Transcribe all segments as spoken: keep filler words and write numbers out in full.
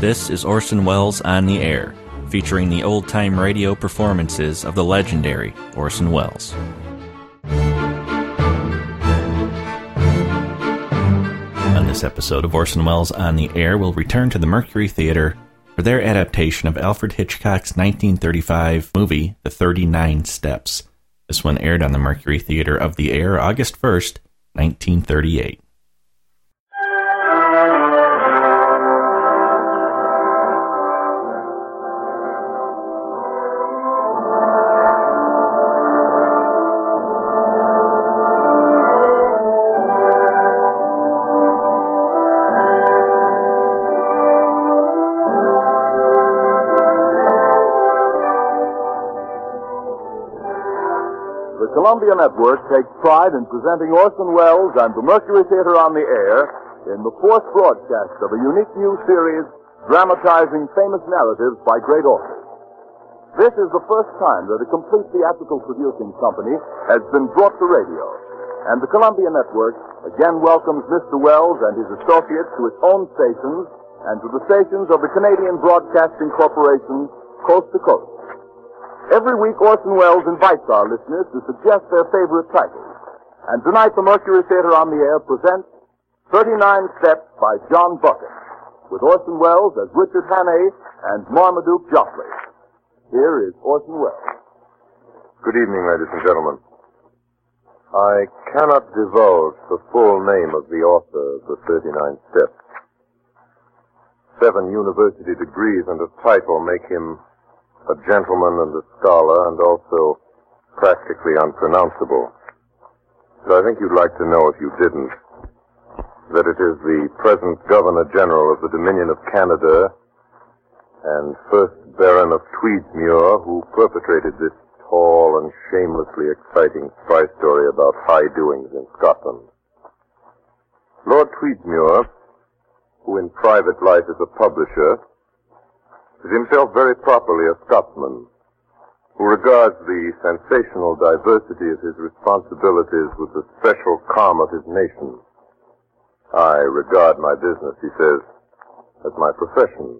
This is Orson Welles on the Air, featuring the old-time radio performances of the legendary Orson Welles. On this episode of Orson Welles on the Air, we'll return to the Mercury Theater for their adaptation of Alfred Hitchcock's nineteen thirty-five movie, The thirty-nine Steps. This one aired on the Mercury Theater of the Air August first, nineteen thirty-eight. Columbia Network takes pride in presenting Orson Welles and the Mercury Theater on the Air in the fourth broadcast of a unique new series dramatizing famous narratives by great authors. This is the first time that a complete theatrical producing company has been brought to radio, and the Columbia Network again welcomes Mister Welles and his associates to its own stations and to the stations of the Canadian Broadcasting Corporation, coast to coast. Every week, Orson Welles invites our listeners to suggest their favorite titles. And tonight, the Mercury Theater on the Air presents thirty-nine Steps by John Bucket, with Orson Welles as Richard Hannay and Marmaduke Jopley. Here is Orson Welles. Good evening, ladies and gentlemen. I cannot divulge the full name of the author of the thirty-nine Steps. Seven university degrees and a title make him a gentleman and a scholar, and also practically unpronounceable. But I think you'd like to know, if you didn't, that it is the present Governor-General of the Dominion of Canada and first Baron of Tweedmuir who perpetrated this tall and shamelessly exciting spy story about high doings in Scotland. Lord Tweedmuir, who in private life is a publisher, is himself very properly a Scotsman who regards the sensational diversity of his responsibilities with the special calm of his nation. I regard my business, he says, as my profession,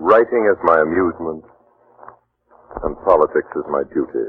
writing as my amusement, and politics as my duty.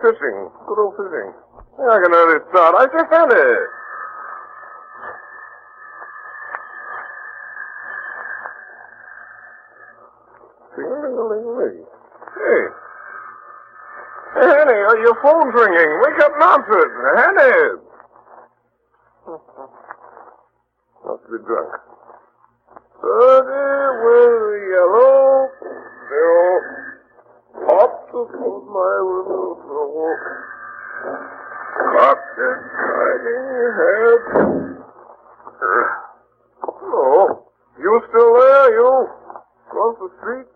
Fishing. Good old fishing. Yeah, I can early start. I say, Fanny. strangling me. Hey. Hey, Annie, oh, your phone's ringing. Wake up, nonsense. Annie. Must be drunk. Study with yellow. They'll pop to close my window for a walk. Cock is hiding your head. Oh, you still there, you? Across the street?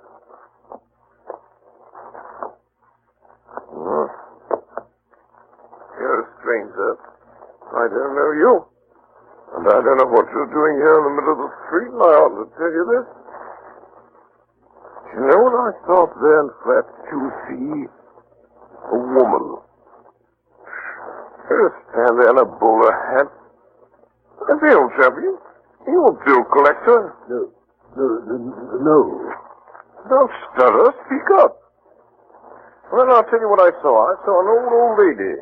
Oh. You're a stranger. I don't know you. And I don't know what you're doing here in the middle of the street, and I ought to tell you this. You know what I thought then, Flat Q C? A woman. She'll stand there in a bowler hat. And the old champion. You a bill collector? No. No, no, no. Don't stutter. Speak up. Well, I'll tell you what I saw. I saw an old, old lady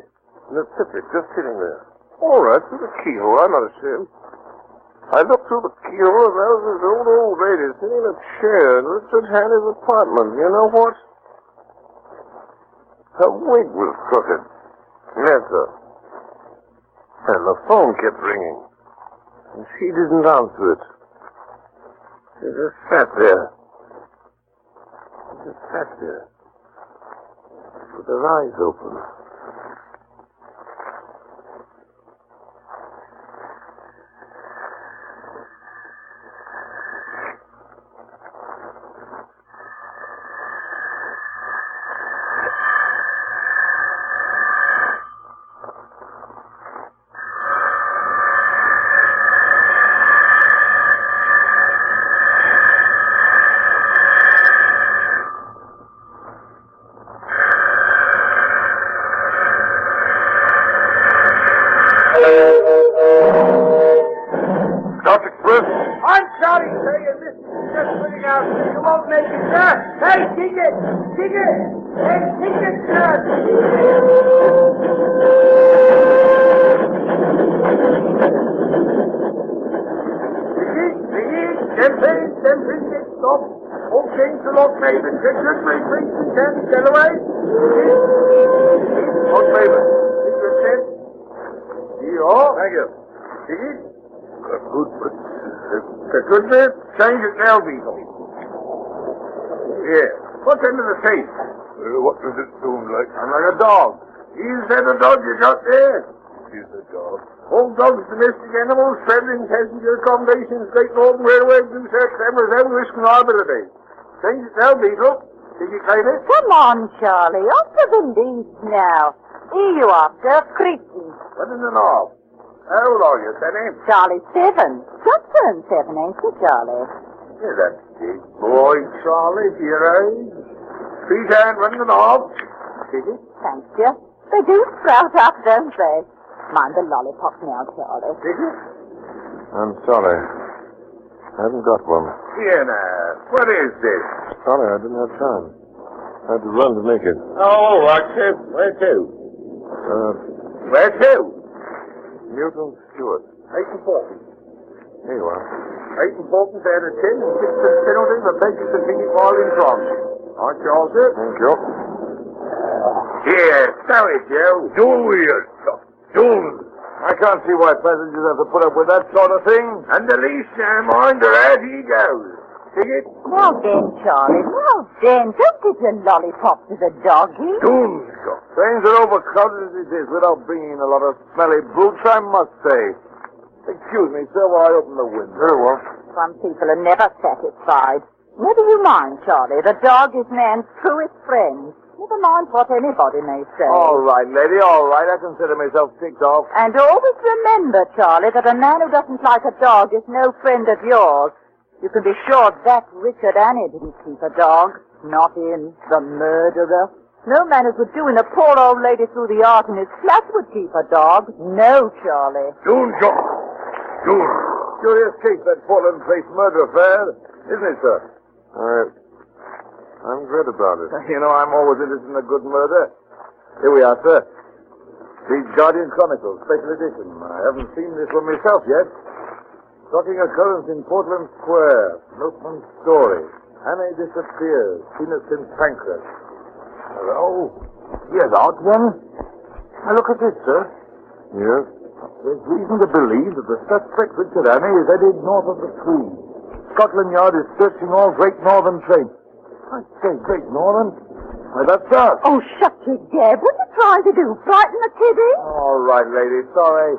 in a tippet just sitting there. All right, through the keyhole. I'm not ashamed. I looked through the keyhole, and there was this old, old lady sitting in a chair in Richard Hanley's apartment. You know what? Her wig was crooked. Yes, sir. And the phone kept ringing. And she didn't answer it. She just sat there. She just sat there. With her eyes open. Accommodations, Great Northern Railway, Blue Search, Cameras, and Risk and Liability. Change it now, Beetle. Did you claim it? Come on, Charlie. Off to the deeds now. Here you are, Sir Cretan. What in the knob? How old are you, Penny? Charlie, seven. Just turned seven, ain't you, Charlie? You're that big boy, Charlie, for your age. Please hand run the knob. Did you? Thank you. They do sprout up, don't they? Mind the lollipop now, Charlie. Did you? I'm sorry. I haven't got one. Here now. What is this? Sorry, I didn't have time. I had to run to make it. Oh, I can't. Where to? Uh, Where to? Newton Stewart. Eight and Fulton. Here you are. Eight and Fulton's out of ten and six and penalty for making the ticket while in France. Aren't you all set? Thank you. Here, sorry, Joe. Do it. Do it. I can't see why passengers have to put up with that sort of thing. And the least time on the ad he goes. See it? Well then, Charlie, well then. Don't give your lollipop to the doggy. Don't go. Trains are overcrowded as it is without bringing in a lot of smelly brutes, I must say. Excuse me, sir, while I open the window. Very well. Some people are never satisfied. Never you mind, Charlie. The dog is man's truest friend. Never mind what anybody may say. All right, lady, all right. I consider myself ticked off. And always remember, Charlie, that a man who doesn't like a dog is no friend of yours. You can be sure that Richard Annie didn't keep a dog. Not in the murderer. No man who would do in a poor old lady through the art in his flat would keep a dog. No, Charlie. Soon, John. Soon. Curious case, that Portland Place murder affair. Isn't it, sir? All right. I'm glad about it. You know, I'm always interested in a good murder. Here we are, sir. The Guardian Chronicles, special edition. I haven't seen this one myself yet. Shocking occurrence in Portland Square. An open story. Hannay disappears. Innocent Pancras. Hello? He is out then? Now look at this, sir. Yes? There's reason to believe that the suspect, Richard Hannay, is headed north of the Tweed. Scotland Yard is searching all Great Northern trains. I say, Great Northern? Why, that's us. Oh, shut your gab. What are you trying to do? Frighten the kiddie? All right, lady. Sorry.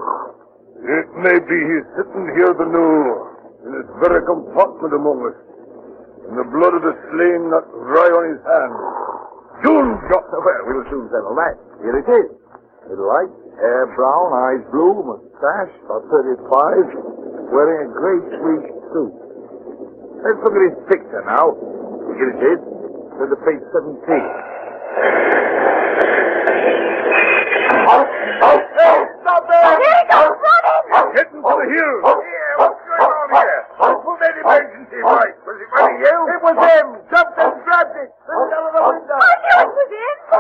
It may be he's sitting here the new in his very compartment among us. And the blood of the slain not dry on his hands. June got the well, we'll soon settle that. Here it is. Middle height, hair brown, eyes blue, mustache, about thirty-five, wearing a grey tweed suit. Let's look at his picture now. Here it is. Turn to page seventeen. Oh, oh, oh, stop there! Oh, here he goes! Getting to the hills. Yeah, what's going on here? Who pulled that emergency light? Was it one of you? It was him. Jumped and grabbed it. Slipped out of the window. I knew it was him. Oh, who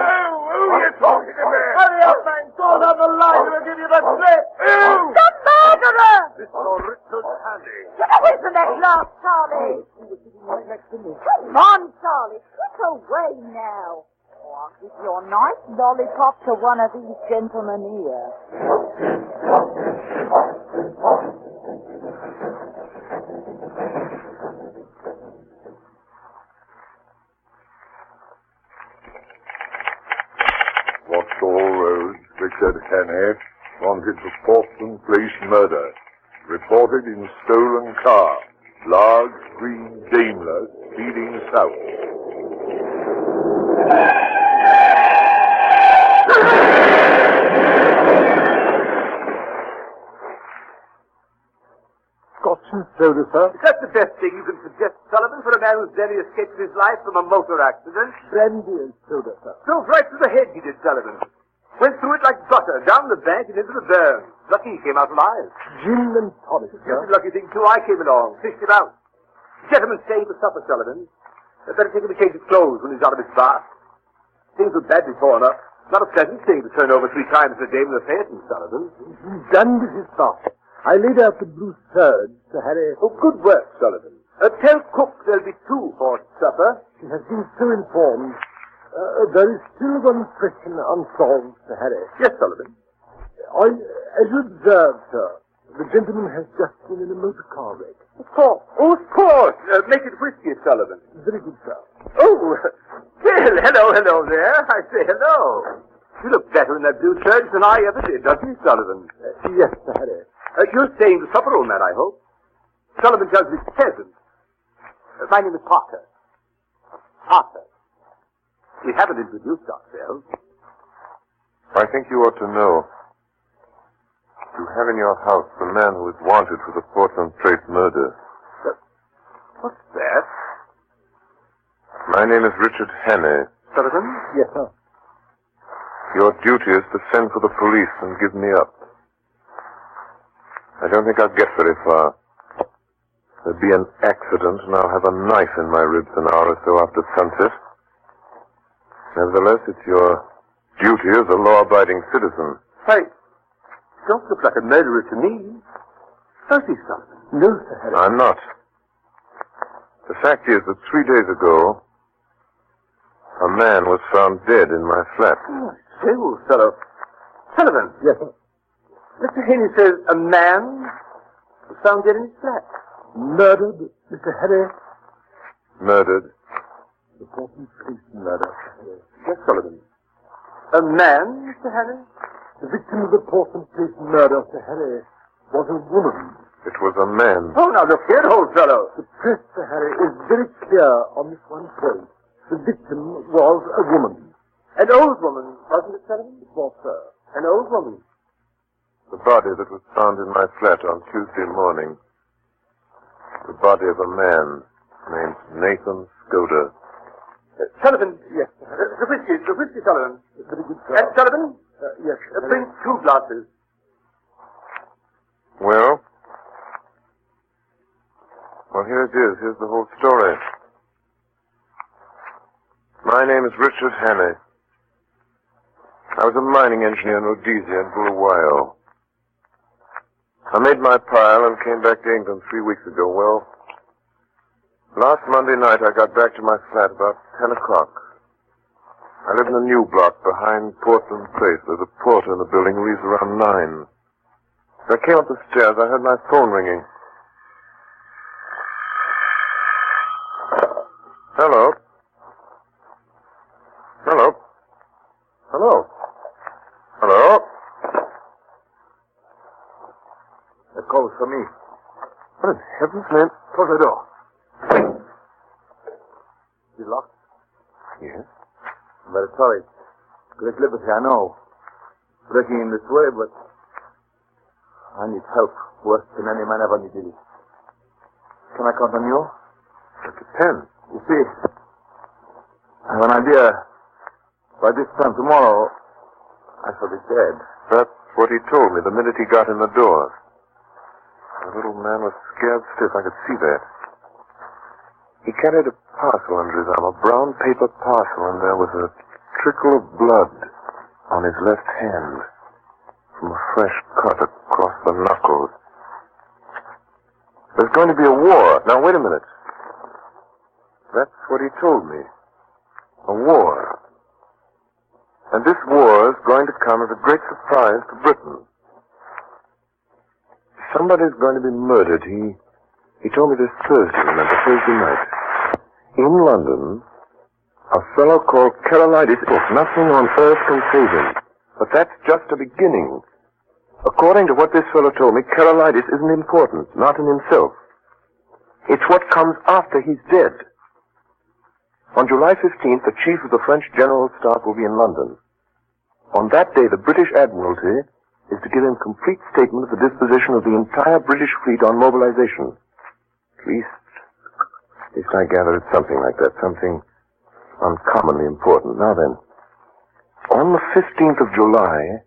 are you talking about? Hurry up, man. Call down the line and we'll give you the slip. Oh! The murderer! Mister Richard Hannay. Get away from that glass, Charlie. He was sitting right next to me. Come on, Charlie. Get away now. Or I'll give your nice lollipop to one of these gentlemen here. Vauxhall Road, Richard Hannay, wanted for Portland Place murder. Reported in stolen car. Large green Daimler speeding south. Scotch and soda, sir. Is that the best thing you can suggest, Sullivan, for a man who's barely escaped his life from a motor accident? Brandy and soda, sir. Drove right to the head, he did, Sullivan. Went through it like butter, down the bank and into the burn. Lucky he came out alive. Gin and tonic, sir. Just a lucky thing, too. I came along, fished him out. Gentlemen staying for supper, Sullivan. They'd better take him a change of clothes when he's out of his bath. Things were badly torn up. Not a pleasant thing to turn over three times a day in the Phaeton, Sullivan. He's done with his bath. I laid out the blue serge to Harry. Oh, good work, Sullivan. Uh, tell Cook there'll be two for supper. She has been so informed. Uh, there is still one question unsolved, Sir Harry. Yes, Sullivan. I, as you observed, sir, the gentleman has just been in a motor car wreck. Of course. Oh, of course. Uh, make it whiskey, Sullivan. Very good, sir. Oh, well, hello, hello there. I say hello. You look better in that blue serge than I ever did, doesn't you, Sullivan? Uh, yes, Sir Harry. Uh, you're staying to supper on that, I hope. Sullivan tells me it's pleasant. Uh, my name is Parker. Parker. We haven't introduced ourselves. I think you ought to know. You have in your house the man who is wanted for the Portland Place murder. Uh, what's that? My name is Richard Hannay. Sullivan? Yes, sir. Your duty is to send for the police and give me up. I don't think I'll get very far. There'll be an accident, and I'll have a knife in my ribs an hour or so after sunset. Nevertheless, it's your duty as a law-abiding citizen. Hey, don't look like a murderer to me. Don't he, Sullivan? No, sir. I'm not. The fact is that three days ago, a man was found dead in my flat. Oh, so, Sullivan. Sullivan. Yes, sir. Mister Hannay says a man was found dead in his flat. Murdered, Mister Hannay. Murdered. The Portland Place murder. Yes, Sullivan. A man, Mister Hannay? The victim of the Portland Place murder, Mister Hannay, was a woman. It was a man. Oh, now look here, old fellow. The press, Mister Hannay, is very clear on this one point. The victim was a woman. An old woman, wasn't it, Sullivan? It was, sir. An old woman. The body that was found in my flat on Tuesday morning. The body of a man named Nathan Skoda. Uh, Sullivan. Yes, sir. Uh, the whiskey, the whiskey, Sullivan. Very good, sir. And Sullivan? Uh, yes, sir. Uh, bring two glasses. Well? Well, here it is. Here's the whole story. My name is Richard Hannay. I was a mining engineer in Rhodesia and Bulawayo. I made my pile and came back to England three weeks ago. Well, Last Monday night, I got back to my flat about ten o'clock. I live in a new block behind Portland Place. There's a porter in the building who leaves around nine. As I came up the stairs, I heard my phone ringing. Hello? Hello? Hello? Hello? That call was for me. What in heaven's name? Close the door. Is it locked? Yes. I'm very sorry. Great liberty, I know. Breaking in this way, but I need help worse than any man ever needed it. Can I count on you? It depends. You see, I have an idea. By this time tomorrow, I shall be dead. That's what he told me the minute he got in the door. The little man was scared stiff. I could see that. He carried a parcel under his arm, a brown paper parcel, and there was a trickle of blood on his left hand from a fresh cut across the knuckles. There's going to be a war. Now, wait a minute. That's what he told me. A war. And this war is going to come as a great surprise to Britain. Somebody's going to be murdered. He he told me this Thursday, remember, Thursday night. In London, a fellow called Karolidis. Nothing on earth can save him. But that's just a beginning. According to what this fellow told me, Karolidis isn't important, not in himself. It's what comes after he's dead. On July fifteenth, the chief of the French General Staff will be in London. On that day, the British Admiralty is to give him complete statement of the disposition of the entire British fleet on mobilization. At least, at least I gather it's something like that, something uncommonly important. Now then, on the fifteenth of July,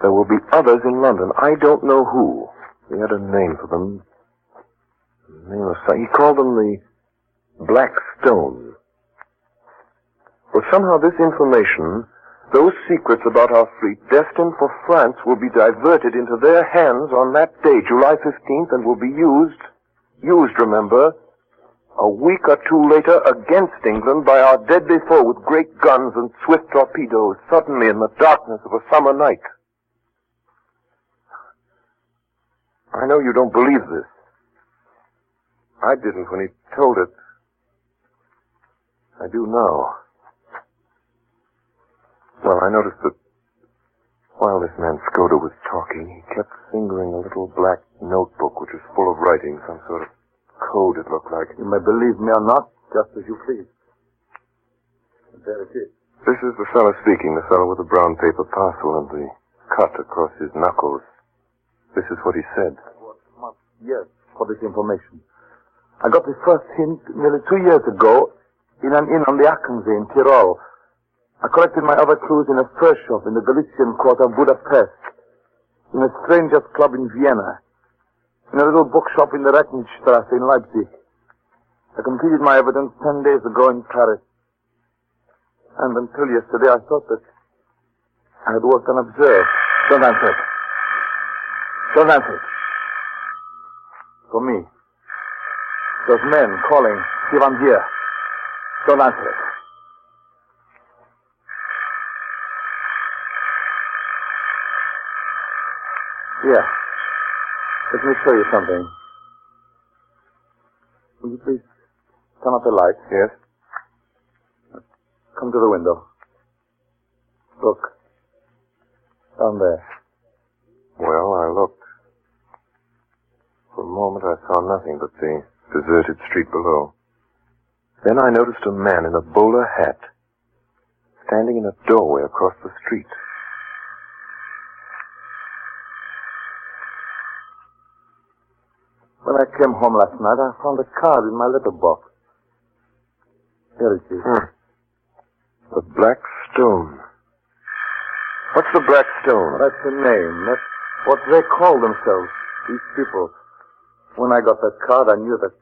there will be others in London. I don't know who. He had a name for them. The name of some, he called them the Black Stone. Well, somehow this information, those secrets about our fleet destined for France, will be diverted into their hands on that day, July fifteenth, and will be used, used, remember, a week or two later against England by our deadly foe with great guns and swift torpedoes, suddenly in the darkness of a summer night. I know you don't believe this. I didn't when he told it. I do now. Well, I noticed that while this man Skoda was talking, he kept fingering a little black notebook which was full of writing, some sort of code it looked like. You may believe me or not, just as you please. And there it is. This is the fellow speaking, the fellow with the brown paper parcel and the cut across his knuckles. This is what he said. Yes, for this information. I got this first hint nearly two years ago in an inn on the Achensee in Tyrol. I collected my other clues in a fur shop in the Galician quarter of Budapest, in a strangers' club in Vienna, in a little bookshop in the Reckningstrasse in Leipzig. I completed my evidence ten days ago in Paris. And until yesterday, I thought that I had worked unobserved. Don't answer it. Don't answer it. For me. Those men calling, "Give on here." Don't answer it. Here. Let me show you something. Will you please turn off the light? Yes. Come to the window. Look. Down there. Well, I looked. For a moment I saw nothing but the deserted street below. Then I noticed a man in a bowler hat standing in a doorway across the street. When I came home last night, I found a card in my letterbox. Here it is. Hmm. The Black Stone. What's the Black Stone? That's the name. That's what they call themselves, these people. When I got that card, I knew that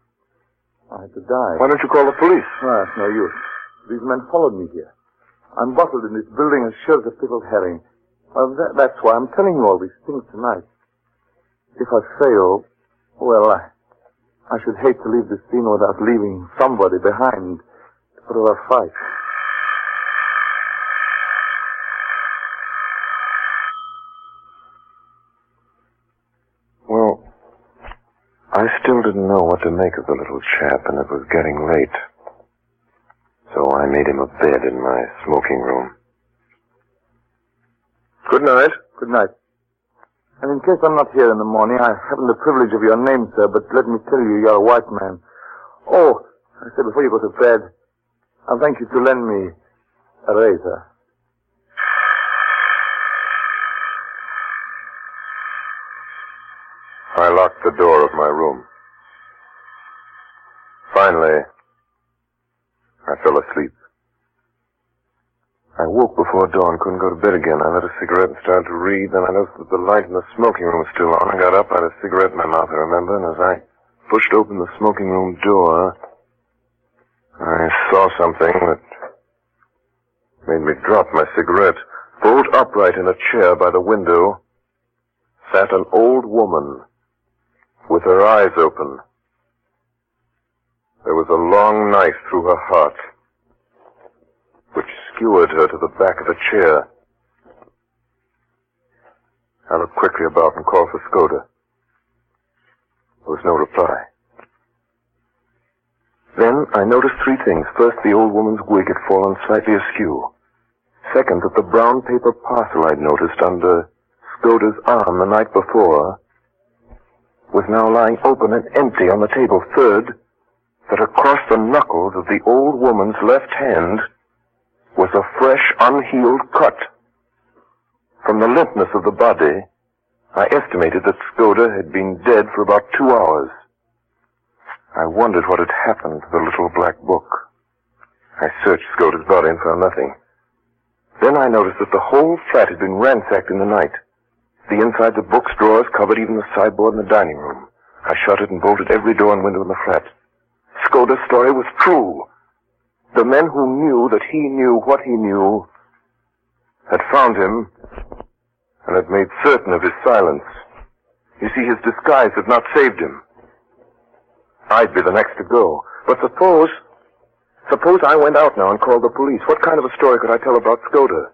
I had to die. Why don't you call the police? No, it's no use. These men followed me here. I'm bottled in this building as sure as a pickled herring. Well, that, that's why I'm telling you all these things tonight. If I fail, well, I, I should hate to leave this scene without leaving somebody behind to put up a fight. Well, I still didn't know what to make of the little chap, and it was getting late. So I made him a bed in my smoking room. Good night. Good night. And in case I'm not here in the morning, I haven't the privilege of your name, sir, but let me tell you, you're a white man. Oh, I said before you go to bed, I'll thank you to lend me a razor. I locked the door of my room. Finally, I fell asleep. I woke before dawn, couldn't go to bed again. I lit a cigarette and started to read. Then I noticed that the light in the smoking room was still on. I got up, I had a cigarette in my mouth, I remember, and as I pushed open the smoking room door, I saw something that made me drop my cigarette. Bolt upright in a chair by the window sat an old woman with her eyes open. There was a long knife through her heart, which skewered her to the back of a chair. I looked quickly about and called for Skoda. There was no reply. Then I noticed three things. First, the old woman's wig had fallen slightly askew. Second, that the brown paper parcel I'd noticed under Skoda's arm the night before was now lying open and empty on the table. Third, that across the knuckles of the old woman's left hand was a fresh, unhealed cut. From the limpness of the body, I estimated that Skoda had been dead for about two hours. I wondered what had happened to the little black book. I searched Skoda's body and found nothing. Then I noticed that the whole flat had been ransacked in the night. The insides of books, drawers, covered even the sideboard in the dining room. I shuttered and bolted every door and window in the flat. Skoda's story was true. The men who knew that he knew what he knew had found him and had made certain of his silence. You see, his disguise had not saved him. I'd be the next to go. But suppose, suppose I went out now and called the police. What kind of a story could I tell about Skoda?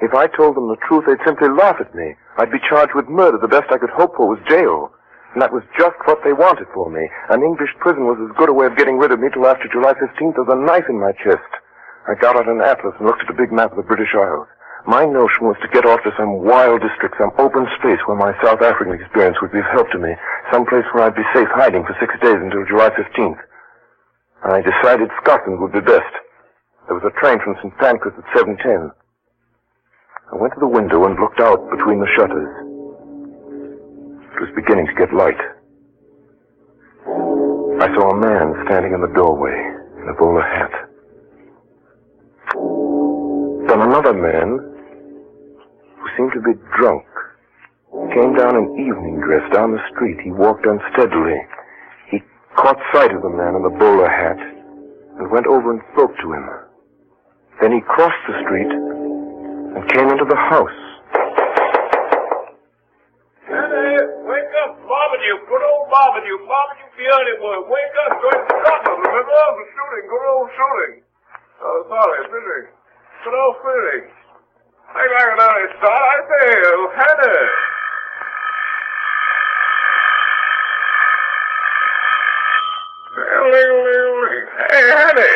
If I told them the truth, they'd simply laugh at me. I'd be charged with murder. The best I could hope for was jail. And that was just what they wanted for me. An English prison was as good a way of getting rid of me till after July fifteenth as a knife in my chest. I got out an atlas and looked at a big map of the British Isles. My notion was to get off to some wild district, some open space where my South African experience would be of help to me, some place where I'd be safe hiding for six days until July fifteenth. I decided Scotland would be best. There was a train from Saint Pancras at seven ten. I went to the window and looked out between the shutters. It was beginning to get light. I saw a man standing in the doorway in a bowler hat. Then another man, who seemed to be drunk, came down in evening dress down the street. He walked unsteadily. He caught sight of the man in the bowler hat and went over and spoke to him. Then he crossed the street and came into the house. Barbecue, barbecue, Fiona boy, wake up, go to Scotland, remember? The shooting, good old shooting. Oh, sorry, busy. Good old shooting. Think I can only start, I say, oh, Hannah. Hey, Hannah.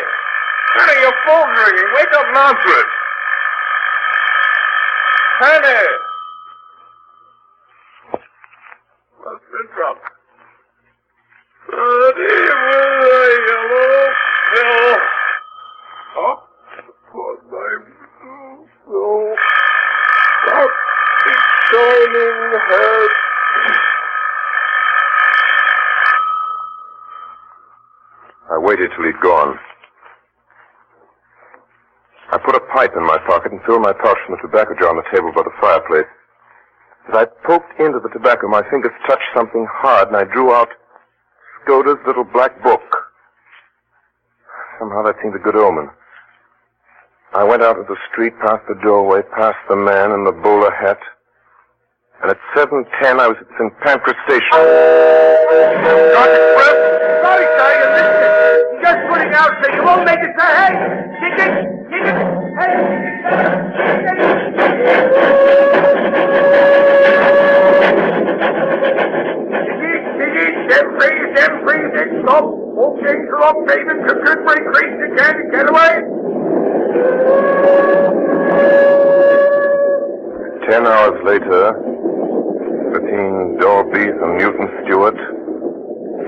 Hannah, your phone's ringing. Wake up and answer it. Hannah. Must be drunk. Good evening, yellow Phil. Huh? What's my soul? Stop its shining head. I waited till he'd gone. I put a pipe in my pocket and filled my pouch from the tobacco jar on the table by the fireplace. As I poked into the tobacco, my fingers touched something hard, and I drew out Skoda's little black book. Somehow that seemed a good omen. I went out of the street, past the doorway, past the man in the bowler hat, and at seven ten I was at Saint Pancras Station. Scotch Express! out, sir. You won't make it, sir. Hey! Kick it! Kick it! Hey! Kick it! Them freeze, them freeze, then stop. Won't change her off, baby. Could good break, race you can to get away. Ten hours later, between Dolby and Newton Stewart,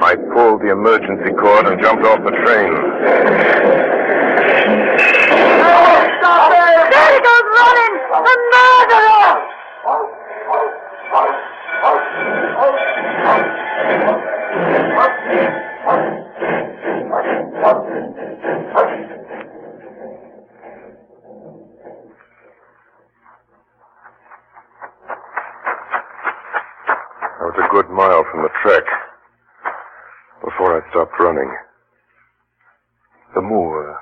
I pulled the emergency cord and jumped off the train. Oh, stop it! There he goes running! The murderer! I was a good mile from the track before I stopped running. The moor,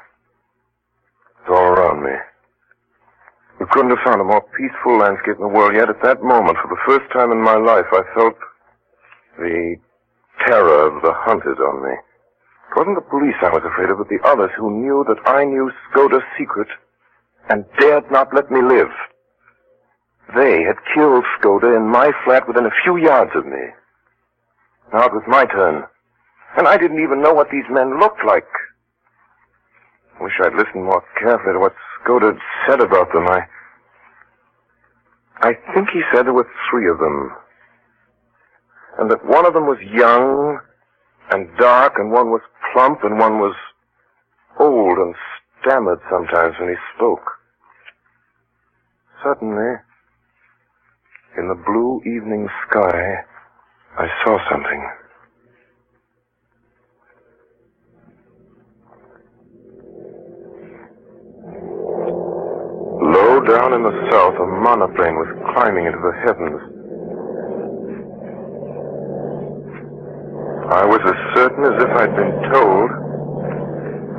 it's all around me. You couldn't have found a more peaceful landscape in the world, yet at that moment, for the first time in my life, I felt the terror of the hunted on me. It wasn't the police I was afraid of, but the others who knew that I knew Skoda's secret and dared not let me live. They had killed Skoda in my flat within a few yards of me. Now it was my turn. And I didn't even know what these men looked like. I wish I'd listened more carefully to what Skoda had said about them. I I think he said there were three of them. And that one of them was young and dark, and one was plump, and one was old and stammered sometimes when he spoke. Suddenly, in the blue evening sky, I saw something. Low down in the south, a monoplane was climbing into the heavens. I was as certain as if I'd been told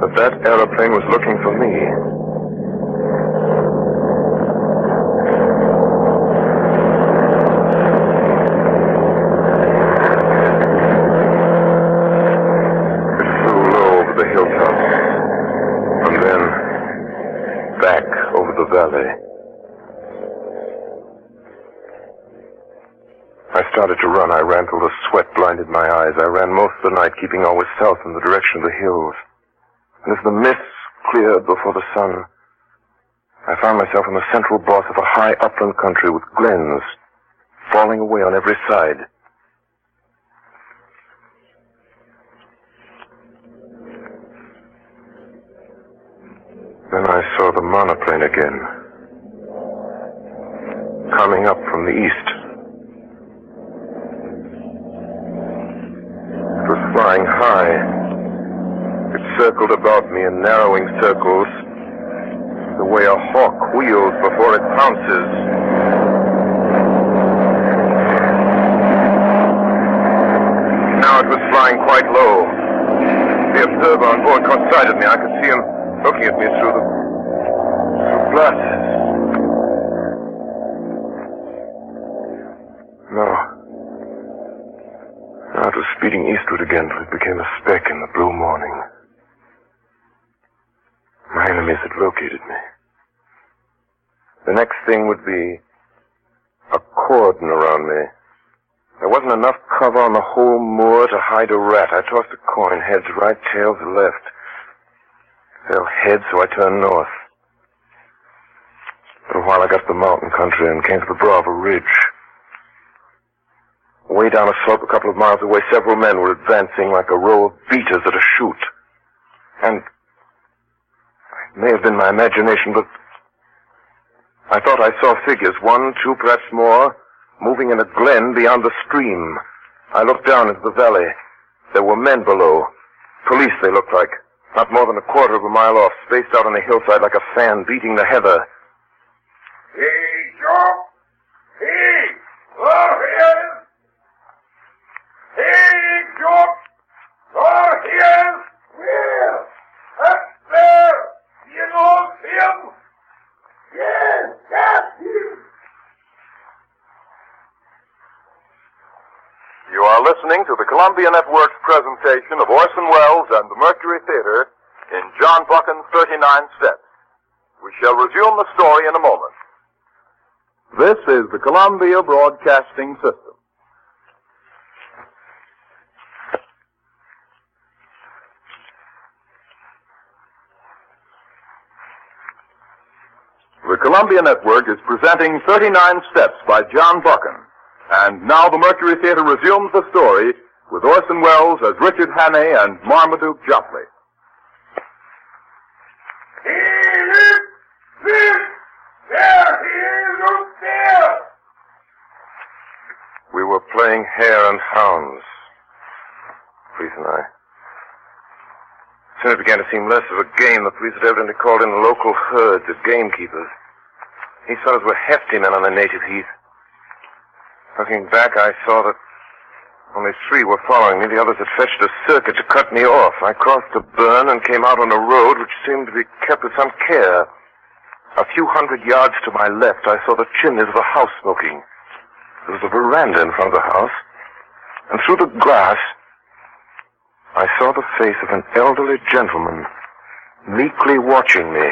that that aeroplane was looking for me. It flew low over the hilltops, and then back over the valley. I started to run. I ran till the sweat blinded my eyes. I ran most of the night, keeping always south in the direction of the hills. And as the mists cleared before the sun, I found myself in the central boss of a high upland country with glens falling away on every side. Then I saw the monoplane again, coming up from the east. It was flying high. It circled about me in narrowing circles, the way a hawk wheels before it pounces. Now it was flying quite low. The observer on board caught sight of me. I could see him looking at me through the through glasses. No. No, it was speeding eastward again, for it became a speck in the blue morning. My enemies had located me. The next thing would be a cordon around me. There wasn't enough cover on the whole moor to hide a rat. I tossed a coin, heads right, tails left. Fell head, so I turned north. For a while I got to the mountain country and came to the brow of a ridge. Way down a slope a couple of miles away, several men were advancing like a row of beaters at a chute. And it may have been my imagination, but I thought I saw figures, one, two, perhaps more, moving in a glen beyond the stream. I looked down into the valley. There were men below. Police, they looked like. Not more than a quarter of a mile off, spaced out on a hillside like a fan beating the heather. Hey, Joe! Hey! Oh, yes! Hey, Joe! Oh, yes! Where? Up there! You know him? Yes, that's him! You are listening to the Columbia Network's presentation of Orson Welles and the Mercury Theater in John Buchan's thirty-nine steps. We shall resume the story in a moment. This is the Columbia Broadcasting System. The Columbia Network is presenting thirty-nine steps by John Buchan. And now the Mercury Theater resumes the story with Orson Welles as Richard Hannay and Marmaduke Jopley. We were playing hare and hounds, police and I. Soon it began to seem less of a game. The police had evidently called in the local herds of gamekeepers. These fellows were hefty men on the native heath. Looking back, I saw that only three were following me. The others had fetched a circuit to cut me off. I crossed a burn and came out on a road which seemed to be kept with some care. A few hundred yards to my left, I saw the chimneys of a house smoking. There was a veranda in front of the house, and through the glass, I saw the face of an elderly gentleman meekly watching me.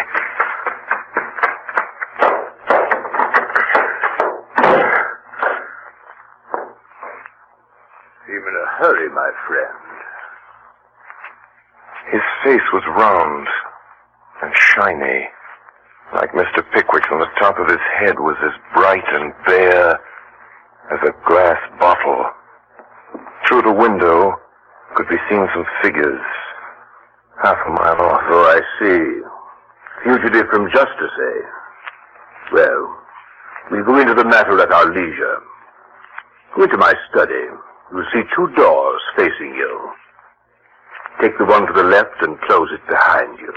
Seem in a hurry, my friend. His face was round and shiny, like Mister Pickwick's, and the top of his head was as bright and bare as a glass bottle. Through the window could be seen some figures, half a mile off. Oh, I see. Fugitive from justice, eh? Well, we'll go into the matter at our leisure. Go into my study. You'll see two doors facing you. Take the one to the left and close it behind you.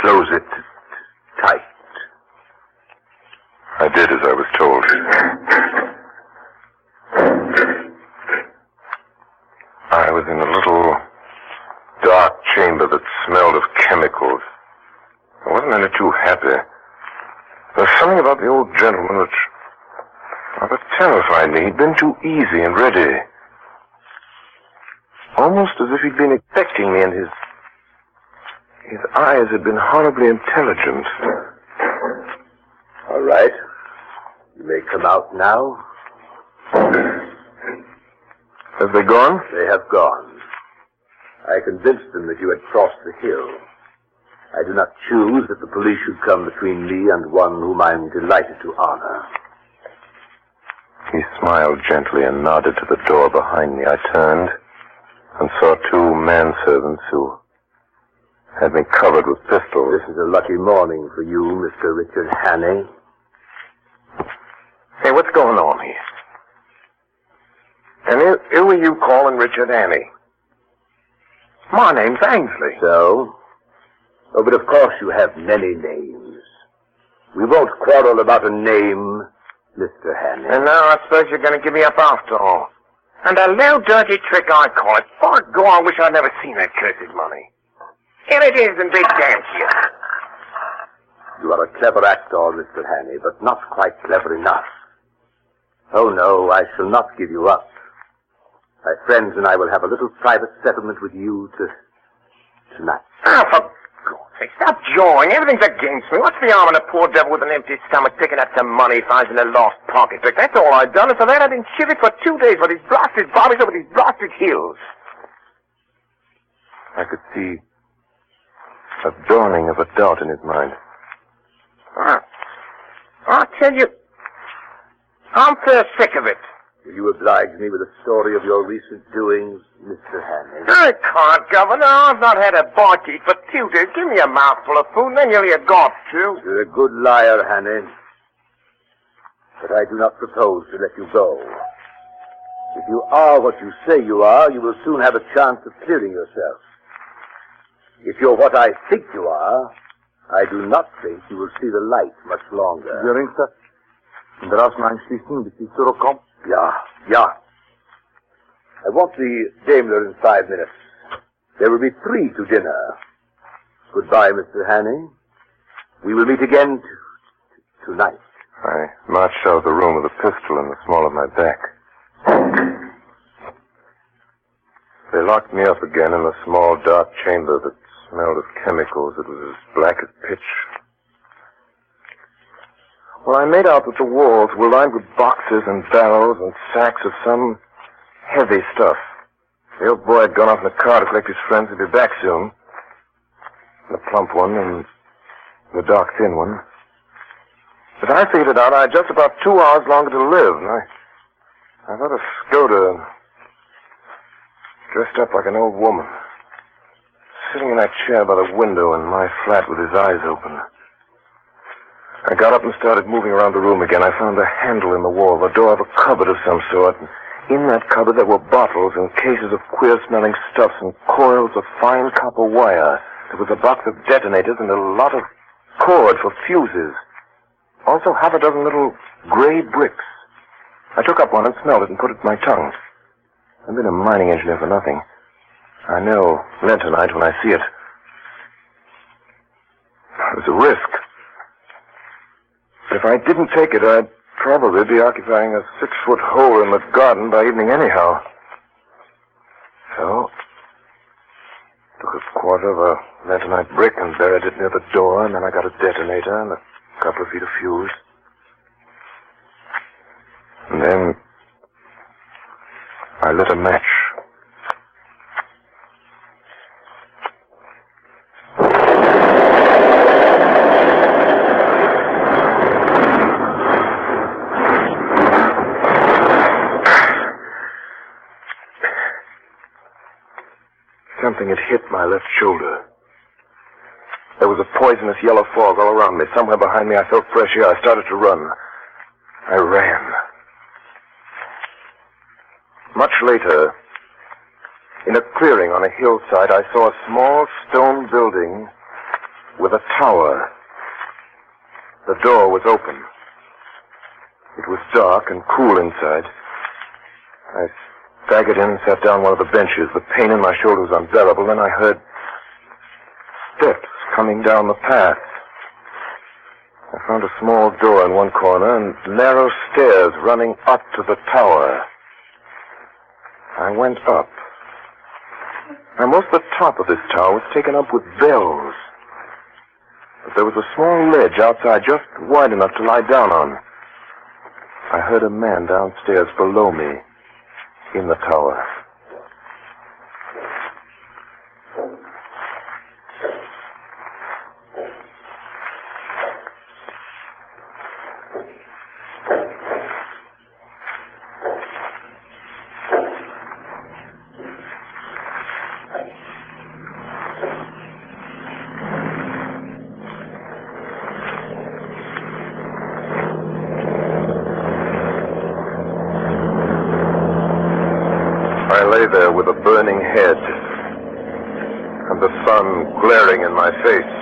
Close it tight. I did as I was told. I was in a little dark chamber that smelled of chemicals. I wasn't any too happy. There was something about the old gentleman which rather terrified me. He'd been too easy and ready. Almost as if he'd been expecting me, and his, his eyes had been horribly intelligent. All right. You may come out now. Have they gone? They have gone. I convinced them that you had crossed the hill. I do not choose that the police should come between me and one whom I am delighted to honor. He smiled gently and nodded to the door behind me. I turned and saw two manservants who had me covered with pistols. This is a lucky morning for you, Mister Richard Hannay. Hey, what's going on here? And who, who are you calling Richard Hannay? My name's Ainsley. So? Oh, but of course you have many names. We won't quarrel about a name, Mister Hannay. And now I suppose you're going to give me up after all. And a low, dirty trick I call it. By God, I wish I'd never seen that cursed money. Here it is, and be damned to you. You are a clever actor, Mister Hannay, but not quite clever enough. Oh, no, I shall not give you up. My friends and I will have a little private settlement with you to, tonight. Ah, oh, for God's sake, stop jawing. Everything's against me. What's the harm in a poor devil with an empty stomach picking up some money he finds in a lost pocketbook? That's all I've done, and for that I've been shivved for two days with these blasted bobbies over these blasted hills. I could see a dawning of a doubt in his mind. Ah, I'll tell you, I'm fair sick of it. Will you oblige me with a story of your recent doings, Mister Hannay? I can't, Governor. I've not had a bite to eat for two days. Give me a mouthful of food, and then you'll hear God, too. You're a good liar, Hannay. But I do not propose to let you go. If you are what you say you are, you will soon have a chance of clearing yourself. If you're what I think you are, I do not think you will see the light much longer. During, sir. And there are some anxiety, this is so comp. Yeah, yeah. I want the Daimler in five minutes. There will be three to dinner. Goodbye, Mister Hannay. We will meet again t- t- tonight. I marched out of the room with a pistol in the small of my back. They locked me up again in a small, dark chamber that smelled of chemicals. It was as black as pitch. Well, I made out that the walls were lined with boxes and barrels and sacks of some heavy stuff. The old boy had gone off in a car to collect his friends. He'd be back soon. The plump one and the dark, thin one. But I figured it out. I had just about two hours longer to live. And I, I thought of Skoda, dressed up like an old woman, sitting in that chair by the window in my flat with his eyes open. I got up and started moving around the room again. I found a handle in the wall, the door of a cupboard of some sort. In that cupboard there were bottles and cases of queer-smelling stuffs and coils of fine copper wire. There was a box of detonators and a lot of cord for fuses. Also half a dozen little gray bricks. I took up one and smelled it and put it to my tongue. I've been a mining engineer for nothing. I know lentonite when I see it. It was a risk. But if I didn't take it, I'd probably be occupying a six-foot hole in the garden by evening anyhow. So, took a quarter of a lentonite brick and buried it near the door, and then I got a detonator and a couple of feet of fuse. And then I lit a match. Something had hit my left shoulder. There was a poisonous yellow fog all around me. Somewhere behind me, I felt fresh air. I started to run. I ran. Much later, in a clearing on a hillside, I saw a small stone building with a tower. The door was open. It was dark and cool inside. I staggered in and sat down one of the benches. The pain in my shoulder was unbearable. Then I heard steps coming down the path. I found a small door in one corner and narrow stairs running up to the tower. I went up. Almost the top of this tower was taken up with bells. But there was a small ledge outside just wide enough to lie down on. I heard a man downstairs below me in the tower. There with a burning head and the sun glaring in my face.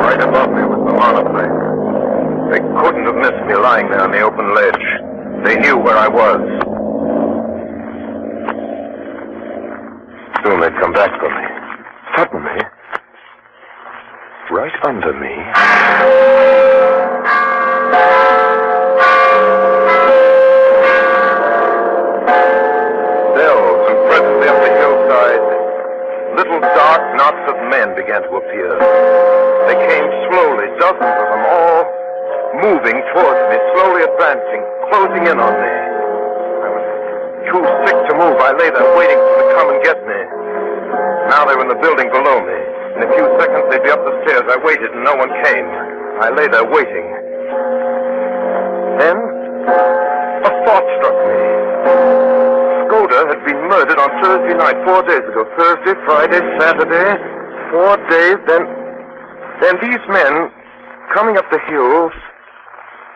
Right above me was the monoplane. They couldn't have missed me lying there on the open ledge. They knew where I was. Soon they'd come back for me. Suddenly, right under me, began to appear. They came slowly, dozens of them, all moving towards me, slowly advancing, closing in on me. I was too sick to move. I lay there waiting for them to come and get me. Now they were in the building below me. In a few seconds, they'd be up the stairs. I waited, and no one came. I lay there waiting. Then, a thought struck me. Skoda had been murdered on Thursday night, four days ago. Thursday, Friday, Saturday... Four days, then... Then these men, coming up the hill,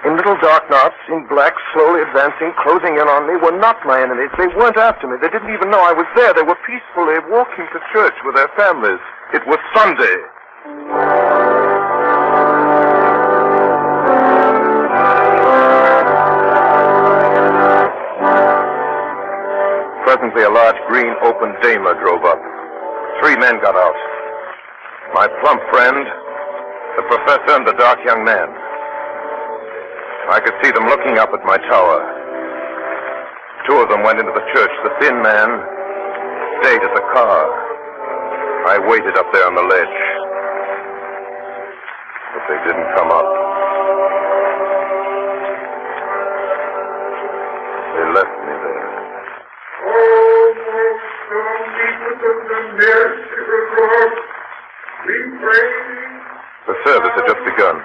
in little dark knots, in black, slowly advancing, closing in on me, were not my enemies. They weren't after me. They didn't even know I was there. They were peacefully walking to church with their families. It was Sunday. Presently, a large green open Daimler drove up. Three men got out. My plump friend, the professor, and the dark young man. I could see them looking up at my tower. two of them went into the church. The thin man stayed at the car. I waited up there on the ledge. But they didn't come up. They left me there. Oh, most people of the merciful Lord, we pray. The service had just begun.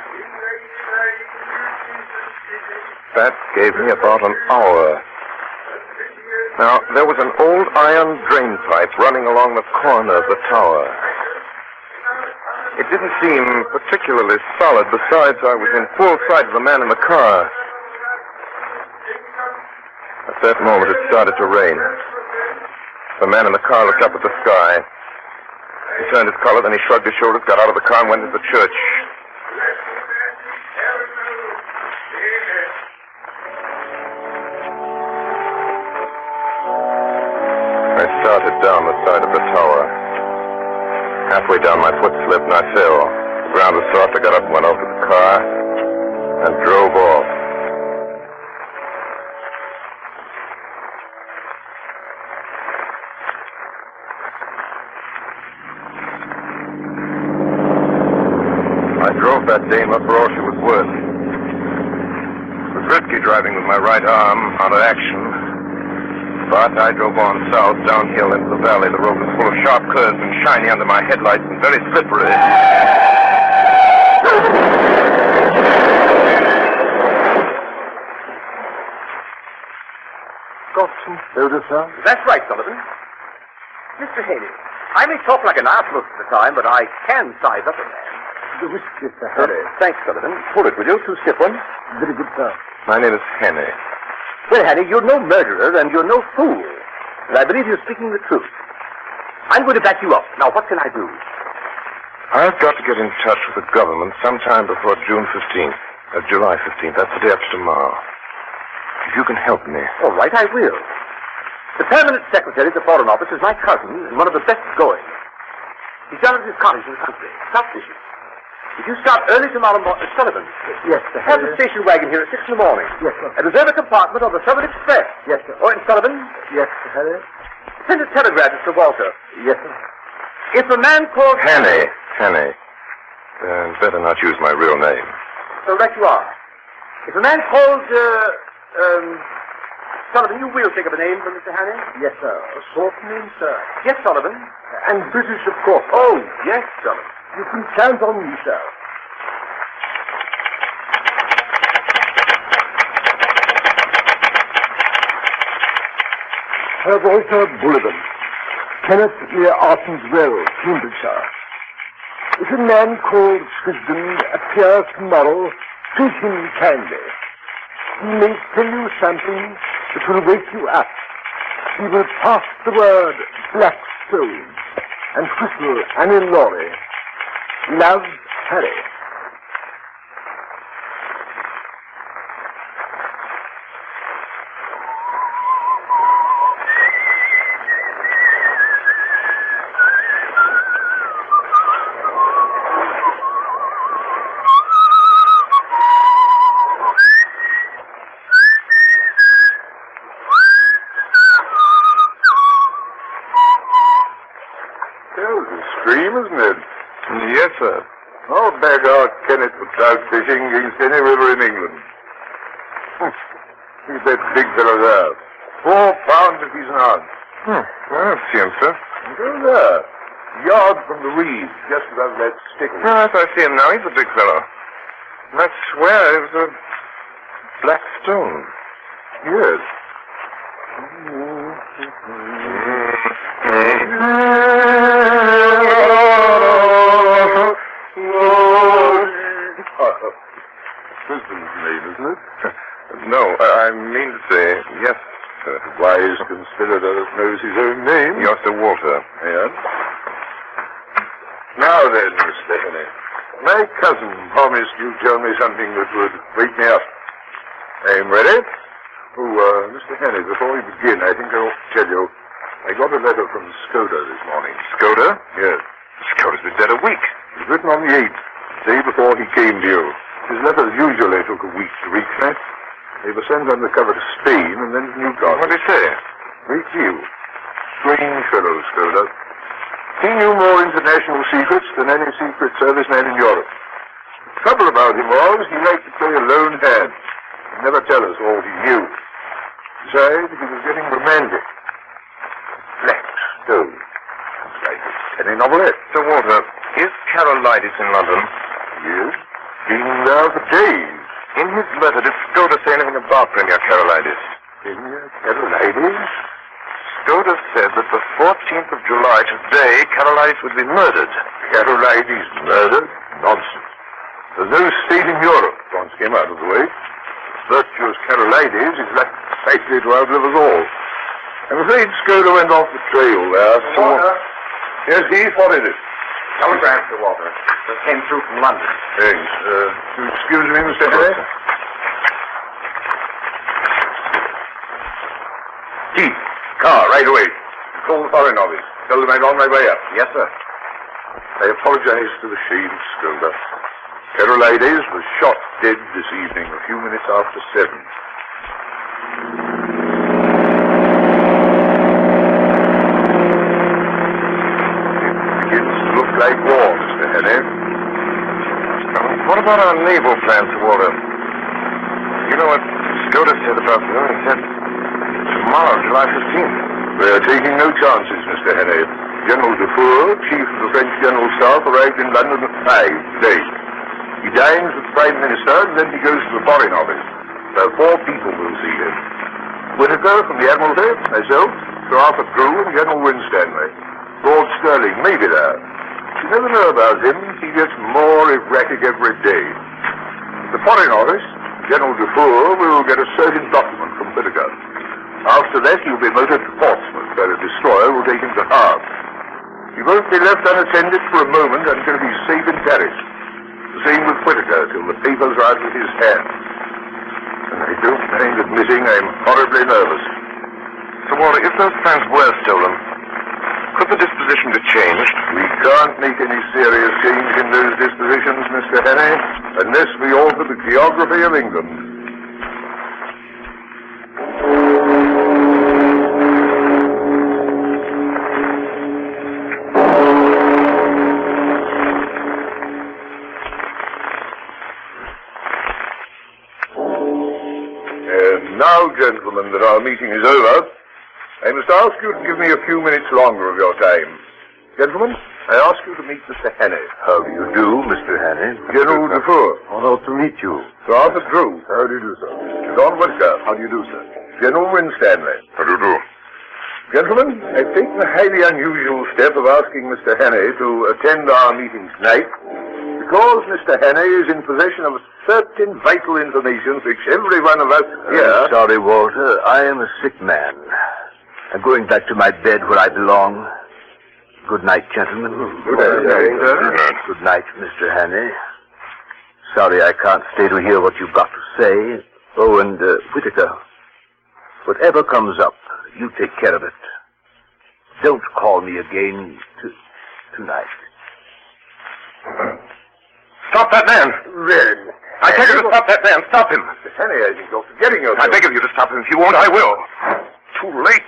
That gave me about an hour. Now, there was an old iron drain pipe running along the corner of the tower. It didn't seem particularly solid. Besides, I was in full sight of the man in the car. At that moment, it started to rain. The man in the car looked up at the sky. He turned his collar, then he shrugged his shoulders, got out of the car, and went into the church. Down the side of the tower. Halfway down, my foot slipped and I fell. The ground was soft. I got up and went over to the car and drove off. I drove that dame up for all she was worth. It was risky driving with my right arm out of action. But I drove on south, downhill into the valley. The road was full of sharp curves and shiny under my headlights and very slippery. Gotson, sir? That's right, Sullivan. Mister Haley, I may talk like an ass most of the time, but I can size up a man. The whiskey, sir. Henry. Thanks, Sullivan. Pull it, will you? Two stiff ones. Very good, sir. My name is Henry. Well, Harry, you're no murderer and you're no fool. And I believe you're speaking the truth. I'm going to back you up. Now, what can I do? I've got to get in touch with the government sometime before June fifteenth. Uh, July fifteenth. That's the day after tomorrow. If you can help me. All right, I will. The permanent secretary at the Foreign Office is my cousin and one of the best going. He's down at his cottage in the country. South Bishop. If you start early tomorrow morning, uh, Sullivan. Yes, sir. Have the station wagon here at six in the morning. Yes, sir. And reserve a compartment on the Southern Express. Yes, sir. Oh, and Sullivan? Yes, sir. Harry. Send a telegram to Sir Walter. Yes, sir. If a man called... Henny. Henny. Uh, better not use my real name. So right you are. If a man called, uh, um... Sullivan, you will think of a name for Mister Haney? Yes, sir. A short name, sir. Yes, Sullivan. And British, of course. Sir. Oh, yes, Sullivan. You can count on me, sir. Sir Walter Bullivan, Kenneth near Arsons Road, Cambridgeshire. If a man called Swisden appears tomorrow, treat him kindly. He may tell you something that will wake you up. He will pass the word black stones and whistle Annie Laurie. Love, Harry. There's a stream, isn't it? Yes, sir. Oh, back out, Kenneth, for trout fishing against any river in England. He's that big fellow there. Four pounds if he's an ounce. Hmm. Well, I see him, sir. Go there. Yard from the reeds, just above that stick. Yes, I see him now. He's a big fellow. And I swear it was a black stone. Yes. No, I mean to say, yes, sir. The wise conspirator knows his own name. You're Sir Walter. Yes. Now then, Miss Stephanie, my cousin promised you'd tell me something that would wake me up. I'm ready. Oh, uh, Mister Henry, before we begin, I think I ought to tell you, I got a letter from Skoda this morning. Skoda? Yes. Skoda's been dead a week. It was written on the eighth, the day before he came to you. His letters usually took a week to reach me. He was sent undercover to Spain and then to Newcastle. What did he say? Very few. Strange fellows, Stoddard. He knew more international secrets than any secret service man in Europe. The trouble about him was he liked to play a lone hand and never tell us all he knew. Besides, he was getting romantic. Flat stone. Like any novelette. Sir Walter, is Karolidis in London? Yes. Been there for days. In his letter, did Stoddard say anything about Premier Karolidis? Premier Karolidis? Stoddard said that the fourteenth of July today, Karolidis would be murdered. Karolidis murdered? Nonsense. There's no state in Europe, once came out of the way. Virtuous Karolidis is likely to outlive us all. I'm afraid Skoda went off the trail there. Sir Walter? Yes, Heath, what is it? Telegram, Sir Walter. Just came through from London. Thanks. Uh, you excuse me, Mister Heath? Heath, car, right away. Call the Foreign Office. Tell them I'm on my way up. Yes, sir. I apologize to the shade, Skoda. Karolidis was shot dead this evening, a few minutes after seven. Like war, Mister Henry. What about our naval plans, Sir Walter? You know what Skoda said about the He said tomorrow, July fifteenth. We are taking no chances, Mister Henry. General Dufour, Chief of the French General Staff, arrived in London at five today. He dines with the Prime Minister, and then he goes to the Foreign Office. There are four people will see him. Whittaker from the Admiralty, myself, Sir Arthur Grew, and General Winstanley. Lord Stirling may be there. You never know about him. He gets more erratic every day. The Foreign Office, General Dufour, will get a certain document from Whittaker. After that, he'll be motored to Portsmouth, where a destroyer will take him to Havre. He won't be left unattended for a moment until he's safe in Paris. The same with Whittaker, till the papers are out of his hands. And I don't mind admitting I'm horribly nervous. Sir Walter, if those plans were stolen, could the disposition be changed? We can't make any serious change in those dispositions, Mister Henry, unless we alter the geography of England. And now, gentlemen, that our meeting is over, I must ask you to give me a few minutes longer of your time. Gentlemen, I ask you to meet Mister Hannay. How do you do, Mister Hannay? General Dufour. Honored to meet you. Sir Arthur Drew. How do you do, sir? John Whittaker. How do you do, sir? General Winstanley. How do you do? Gentlemen, I've taken the highly unusual step of asking Mister Hannay to attend our meeting tonight because Mister Hannay is in possession of certain vital information which every one of us here... I'm sorry, Walter. I am a sick man. I'm going back to my bed where I belong. Good night, gentlemen. Good night, Good night. Good night, Mister Hannay. Sorry I can't stay to hear what you've got to say. Oh, and uh, Whittaker, whatever comes up, you take care of it. Don't call me again to, tonight. Stop that man! Red. I tell you to stop that man. Stop him. Mister Hannay, I think you're forgetting yourself. I beg of you to stop him. If you won't, I will. Too late.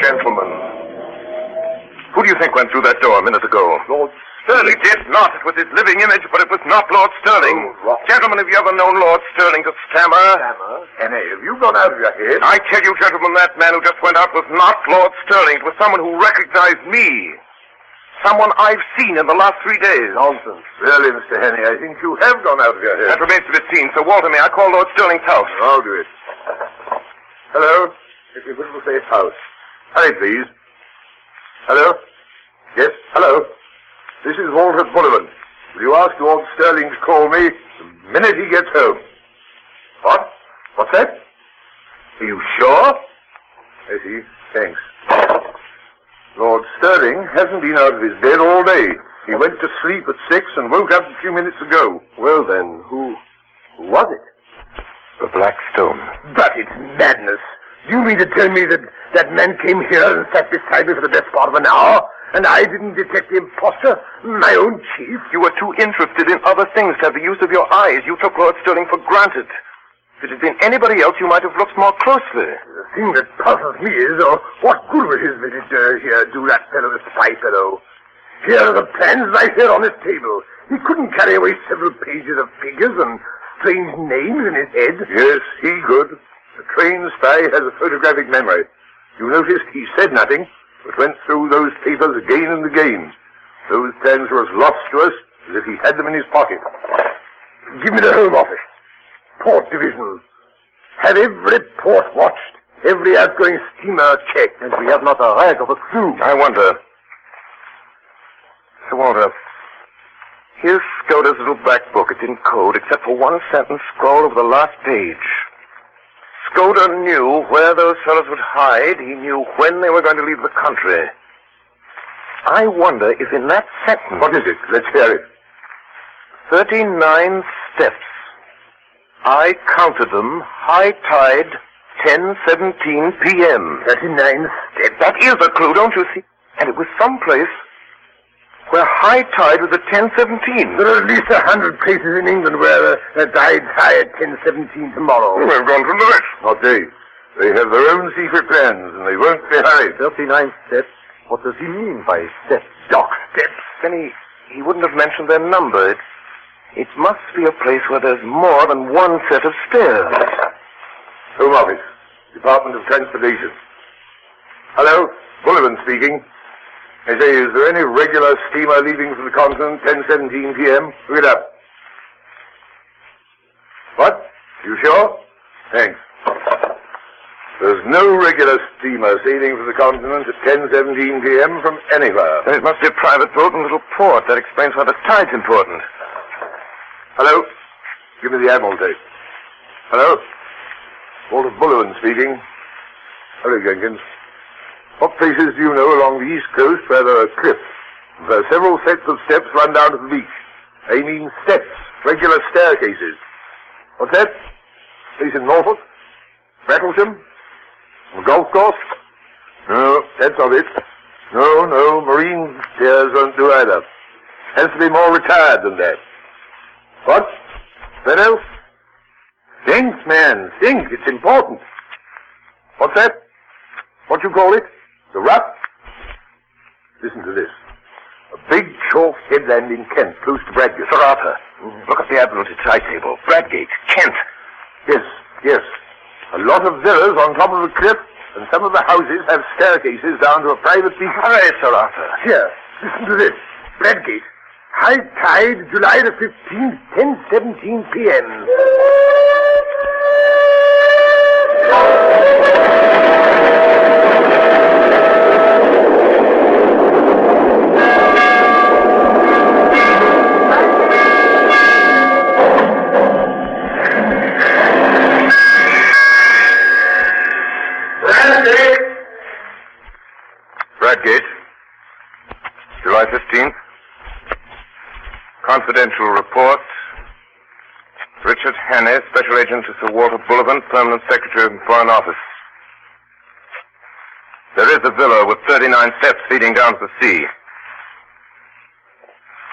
Gentlemen, who do you think went through that door a minute ago? Lord Stirling. He did not. It was his living image, but it was not Lord Stirling. Oh, gentlemen, have you ever known Lord Stirling to stammer? Stammer? Henry, have you gone out of your head? I tell you, gentlemen, that man who just went out was not Lord Stirling. It was someone who recognized me. Someone I've seen in the last three days. Nonsense. Really, Mister Henry, I think you have gone out of your head. That remains to be seen. Sir Walter, may I call Lord Stirling's house? I'll do it. Hello? If you will say house. Hurry, please. Hello? Yes, hello. This is Walter Bullivant. Will you ask Lord Stirling to call me the minute he gets home? What? What's that? Are you sure? I see. Thanks. Lord Stirling hasn't been out of his bed all day. He went to sleep at six and woke up a few minutes ago. Well, then, who, who was it? The Black Stone. But it's madness. Do you mean to tell me that that man came here and sat beside me for the best part of an hour And I didn't detect the impostor, my own chief. You were too interested in other things to have the use of your eyes. You took Lord Stirling for granted. If it had been anybody else, you might have looked more closely. The thing that puzzles me is, oh, what good would his visit uh, here do that fellow, the spy fellow? Here are the plans right here on this table. He couldn't carry away several pages of figures and strange names in his head. Yes, he could. The trained spy has a photographic memory. You noticed he said nothing, but went through those papers again and again. Those plans were as lost to us as if he had them in his pocket. Give me the Home Office. Port Division. Have every port watched, every outgoing steamer checked. And we have not a rag of a clue. I wonder. Sir Walter, here's Skoda's little black book. It's in code, except for one sentence scrawled over the last page. Skoda knew where those fellows would hide. He knew when they were going to leave the country. I wonder if in that sentence... What is it? Let's hear it. Thirty-nine steps. I counted them. High tide, ten seventeen p m Thirty-nine steps. That is a clue, don't you see? And it was someplace where high tide was at ten seventeen. There are at least a hundred places in England where uh, tides high at ten seventeen tomorrow. Oh, they've gone from the west. Not they. They have their own secret plans, and they won't be hurried. Thirty-nine steps. What does he mean by steps? Dock steps. Then he, he wouldn't have mentioned their number. It's It must be a place where there's more than one set of stairs. Home Office, Department of Transportation. Hello, Bullivan speaking. I say, is there any regular steamer leaving from the continent ten seventeen p m? Look it up. What? You sure? Thanks. There's no regular steamer sailing for the continent at ten seventeen p m from anywhere. Then it must be a private boat and little port. That explains why the tide's important. Hello? Give me the Admiralty. Hello? Walter Bullivan speaking. Hello, Jenkins. What places do you know along the east coast where there are cliffs? There are several sets of steps run down to the beach. I mean steps, regular staircases. What's that? Place in Norfolk? Battlesham? A golf course? No, that's not it. No, no, marine stairs won't do either. Has to be more retired than that. What? Fellow? Think, man, think. It's important. What's that? What you call it? The Ruff? Listen to this. A big chalk headland in Kent, close to Bradgate. Sir Arthur, mm-hmm. Look at the Admiralty tide table. Bradgate, Kent. Yes, yes. A lot of villas on top of a cliff, and some of the houses have staircases down to a private beach. Hurry, Sir Arthur. Here, listen to this. Bradgate. High tide, July the fifteenth, ten seventeen p m Bradgate. Bradgate. July fifteenth. Confidential report. Richard Hannay, Special Agent to Sir Walter Bullivan, Permanent Secretary of the Foreign Office. There is a villa with thirty-nine steps leading down to the sea.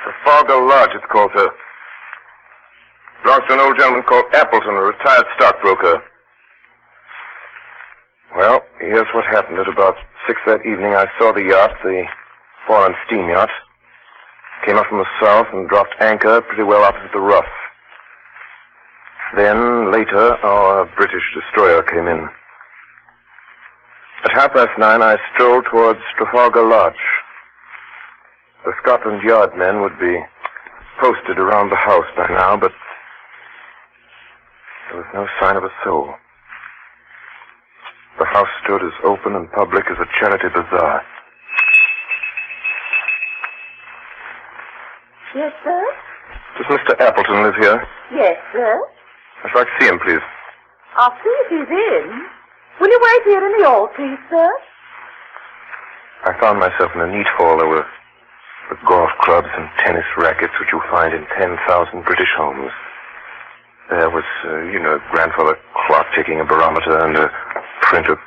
Trafalgar Lodge, it's called, sir. Belongs to an old gentleman called Appleton, a retired stockbroker. Well, here's what happened. At about six that evening, I saw the yacht, the foreign steam yacht. Came up from the south and dropped anchor pretty well opposite the Ruff. Then, later, our British destroyer came in. At half past nine, I strolled towards Trafalgar Lodge. The Scotland Yard men would be posted around the house by now, but there was no sign of a soul. The house stood as open and public as a charity bazaar. Yes, sir? Does Mister Appleton live here? Yes, sir. I'd like to see him, please. I'll see if he's in. Will you wait here in the hall, please, sir? I found myself in a neat hall. There were the golf clubs and tennis rackets which you find in ten thousand British homes. There was, uh, you know, a grandfather clock ticking, a barometer, and a print of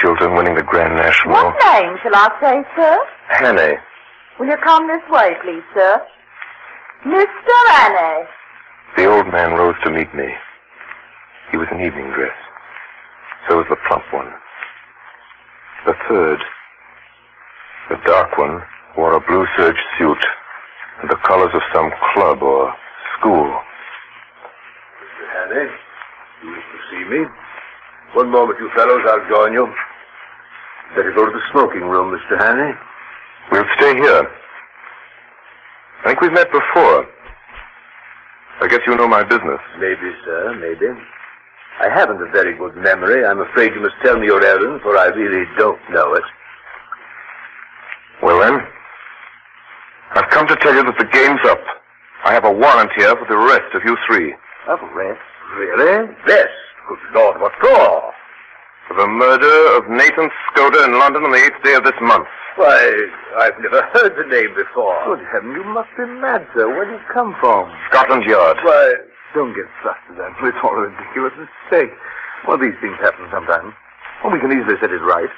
children winning the Grand National. What name shall I say, sir? Hannay. Will you come this way, please, sir? Mister Annex. The old man rose to meet me. He was in evening dress. So was the plump one. The third, the dark one, wore a blue serge suit and the colors of some club or school. Mister Hannay, you wish to see me? One moment, you fellows, I'll join you. Better go to the smoking room, Mister Hannay. We'll stay here. I think we've met before. I guess you know my business. Maybe, sir, maybe. I haven't a very good memory. I'm afraid you must tell me your errand, for I really don't know it. Well, then, I've come to tell you that the game's up. I have a warrant here for the arrest of you three. Arrest? Really? Yes. Good Lord, what for? For the murder of Nathan Skoda in London on the eighth day of this month. Why, I've never heard the name before. Good heaven, you must be mad, sir. Where did you come from? Scotland Yard. Why... Don't get flustered, Andrew. It's all a ridiculous mistake. Well, these things happen sometimes. Well, we can easily set it right.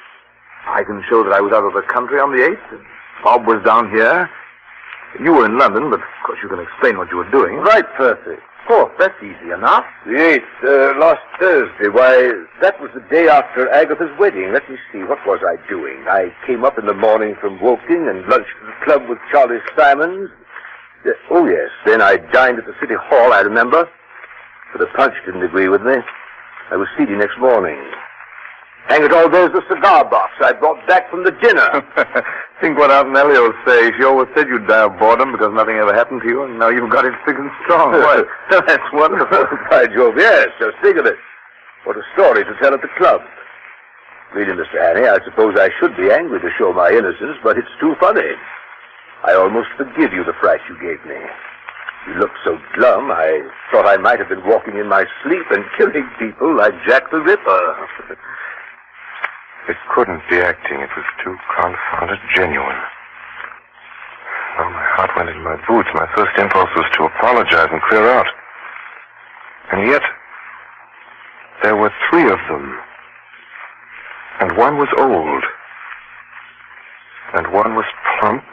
I can show that I was out of the country on the eighth, and Bob was down here. You were in London, but of course you can explain what you were doing. Right, Percy. Of course, that's easy enough. The eighth, uh, last Thursday. Why, that was the day after Agatha's wedding. Let me see, what was I doing? I came up in the morning from Woking and lunched at the club with Charlie Simons. Uh, oh, yes. Then I dined at the City Hall, I remember. But the punch didn't agree with me. I was seedy next morning. Hang it all, there's the cigar box I brought back from the dinner. Think what Aunt Nellie will say. She always said you'd die of boredom because nothing ever happened to you, and now you've got it thick and strong. Why, that's wonderful. By Jove, yes. Just think of it. What a story to tell at the club. Really, Mister Hannay, I suppose I should be angry to show my innocence, but it's too funny. I almost forgive you the fright you gave me. You looked so glum, I thought I might have been walking in my sleep and killing people like Jack the Ripper. It couldn't be acting. It was too confounded genuine. Oh, my heart went in my boots. My first impulse was to apologize and clear out. And yet, there were three of them. And one was old. And one was plump.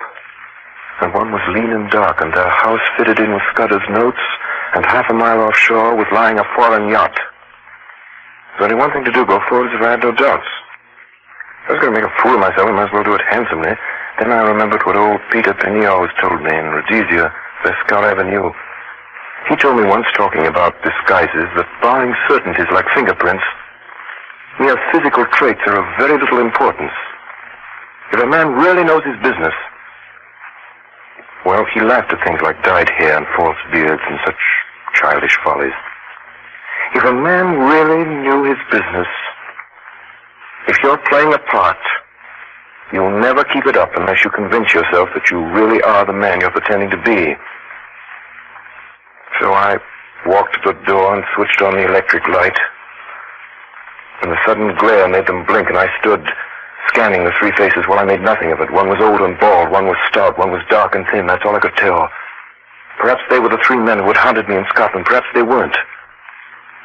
And one was lean and dark, and their house fitted in with Scudder's notes, and half a mile offshore was lying a foreign yacht. There's only one thing to do, go forward, as if I had no doubts. I was going to make a fool of myself, I might as well do it handsomely. Then I remembered what old Peter Penny always told me in Rhodesia, Vescar Avenue. He told me once, talking about disguises, that barring certainties like fingerprints, mere physical traits are of very little importance. If a man really knows his business, well, he laughed at things like dyed hair and false beards and such childish follies. If a man really knew his business, if you're playing a part, you'll never keep it up unless you convince yourself that you really are the man you're pretending to be. So I walked to the door and switched on the electric light, and the sudden glare made them blink, and I stood scanning the three faces. Well, I made nothing of it. One was old and bald, one was stout, one was dark and thin. That's all I could tell. Perhaps they were the three men who had hunted me in Scotland. Perhaps they weren't.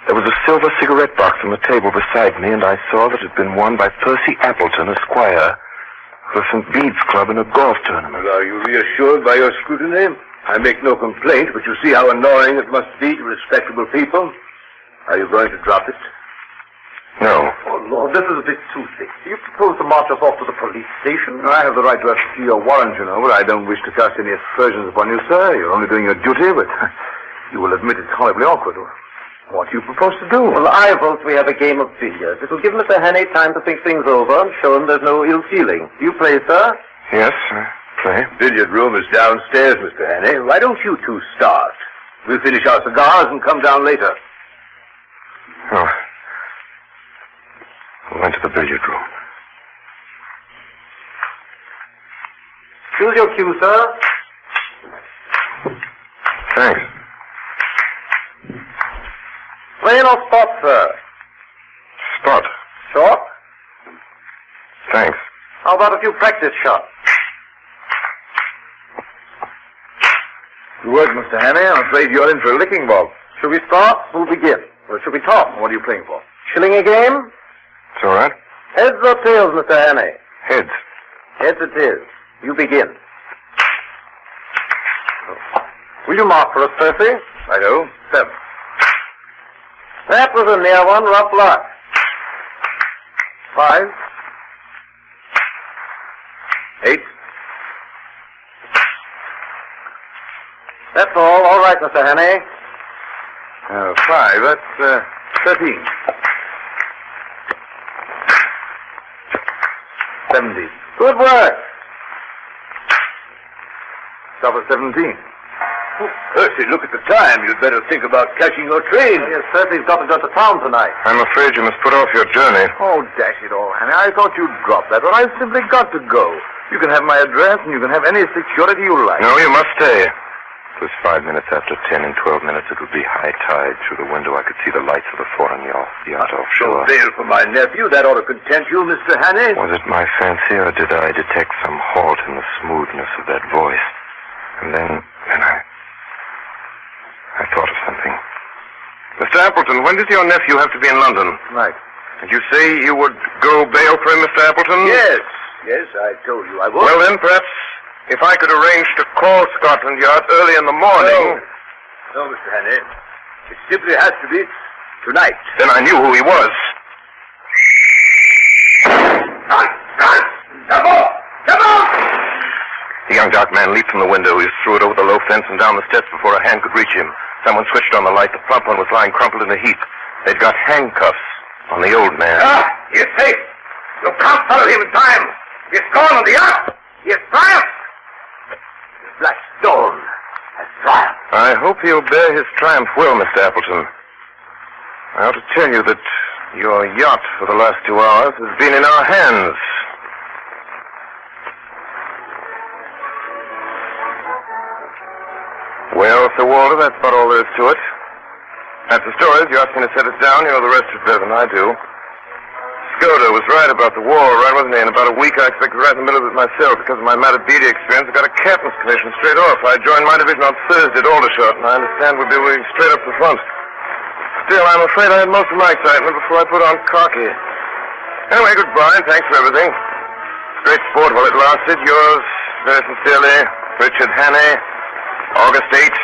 There was a silver cigarette box on the table beside me, and I saw that it had been won by Percy Appleton, Esquire, of the Saint Bede's Club in a golf tournament. Well, are you reassured by your scrutiny? I make no complaint, but you see how annoying it must be to respectable people. Are you going to drop it? No. Oh, Lord, this is a bit too thick. Do you propose to march us off to the police station? No, I have the right to ask you your warrant, you know, but I don't wish to cast any aspersions upon you, sir. You're only doing your duty, but you will admit it's horribly awkward. What do you propose to do? Well, I vote we have a game of billiards. It will give Mister Hannay time to think things over and show him there's no ill feeling. Do you play, sir? Yes, I play. The billiard room is downstairs, Mister Hannay. Why don't you two start? We'll finish our cigars and come down later. Oh. We went to the billiard room. Choose your cue, sir. Thanks. Plain or spot, sir? Spot. Short? Thanks. How about a few practice shots? Good work, Mister Hannay. I'm afraid you're in for a licking, Bob. Should we start? We'll begin. Or should we talk? What are you playing for? Shilling a game? It's all right. Heads or tails, Mister Hannay? Heads. Heads it is. You begin. Will you mark for us, Percy? I do. Seven. That was a near one, rough luck. Five. Eight. That's all. All right, Mister Henney. Uh, five. That's uh, thirteen. Seventeen. Good work. Stop at seventeen. Oh, Percy, look at the time. You'd better think about catching your train. Yes, Percy's got to go to town tonight. I'm afraid you must put off your journey. Oh, dash it all, Hannah. I thought you'd drop that, but I've simply got to go. You can have my address, and you can have any security you like. No, you must stay. It was five minutes after ten. In twelve minutes, it would be high tide. Through the window, I could see the lights of the foreign yacht, the yacht offshore. No bail for my nephew. That ought to content you, Mister Hannay. Was it my fancy, or did I detect some halt in the smoothness of that voice? And then, then I... I thought of something. Mister Appleton, when does your nephew have to be in London? Right. Did you say you would go bail for him, Mister Appleton? Yes. Yes, I told you I would. Well, then, perhaps if I could arrange to call Scotland Yard early in the morning... No, no, Mister Hannay. It simply has to be tonight. Then I knew who he was. Come on! Come on! The young dark man leaped from the window. He was through it over the low fence and down the steps before a hand could reach him. Someone switched on the light. The plump one was lying crumpled in a heap. They'd got handcuffs on the old man. Ah, he's safe. You can't follow him in time. He's gone on the earth. He has triumphed. The Black Stone has triumphed. I hope he'll bear his triumph well, Mister Appleton. I ought to tell you that your yacht for the last two hours has been in our hands. Well, Sir Walter, that's about all there is to it. That's the story. If you ask me to set it down, you know the rest of it better than I do. Skoda was right about the war, right, wasn't he? In about a week, I expect to be right in the middle of it myself. Because of my Matabidi experience, I got a captain's commission straight off. I joined my division on Thursday at Aldershot, and I understand we'll be moving straight up the front. Still, I'm afraid I had most of my excitement before I put on khaki. Anyway, goodbye, and thanks for everything. Great sport while it lasted. Yours, very sincerely, Richard Hannay. August eighth,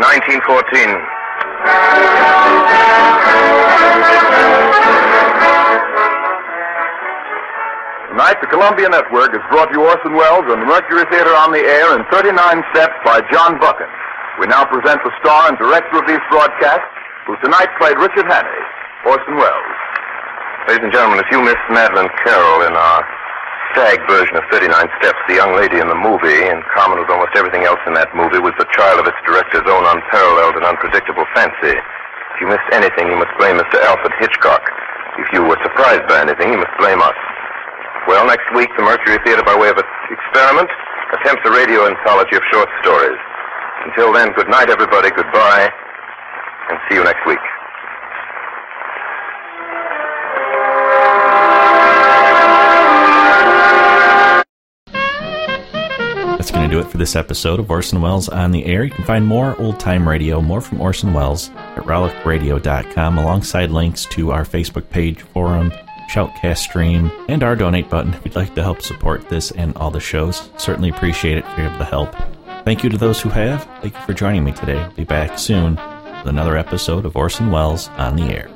nineteen fourteen. Tonight, the Columbia Network has brought you Orson Welles and the Mercury Theater on the Air in thirty-nine steps by John Buchan. We now present the star and director of these broadcasts, who tonight played Richard Hannay, Orson Welles. Ladies and gentlemen, if you missed Madeline Carroll in our stag version of thirty-nine steps, the young lady in the movie, in common with almost everything else in that movie, was the child of its director's own unparalleled and unpredictable fancy. If you missed anything, you must blame Mister Alfred Hitchcock. If you were surprised by anything, you must blame us. Well, next week, the Mercury Theater, by way of an experiment, attempts a radio anthology of short stories. Until then, good night, everybody, goodbye, and see you next week. That's going to do it for this episode of Orson Welles on the Air. You can find more old-time radio, more from Orson Welles, at relic radio dot com, alongside links to our Facebook page, forum, Shoutcast stream, and our donate button if you'd like to help support this and all the shows. Certainly appreciate it if you're able to help. Thank you to those who have. Thank you for joining me today. I'll be back soon with another episode of Orson Welles on the Air.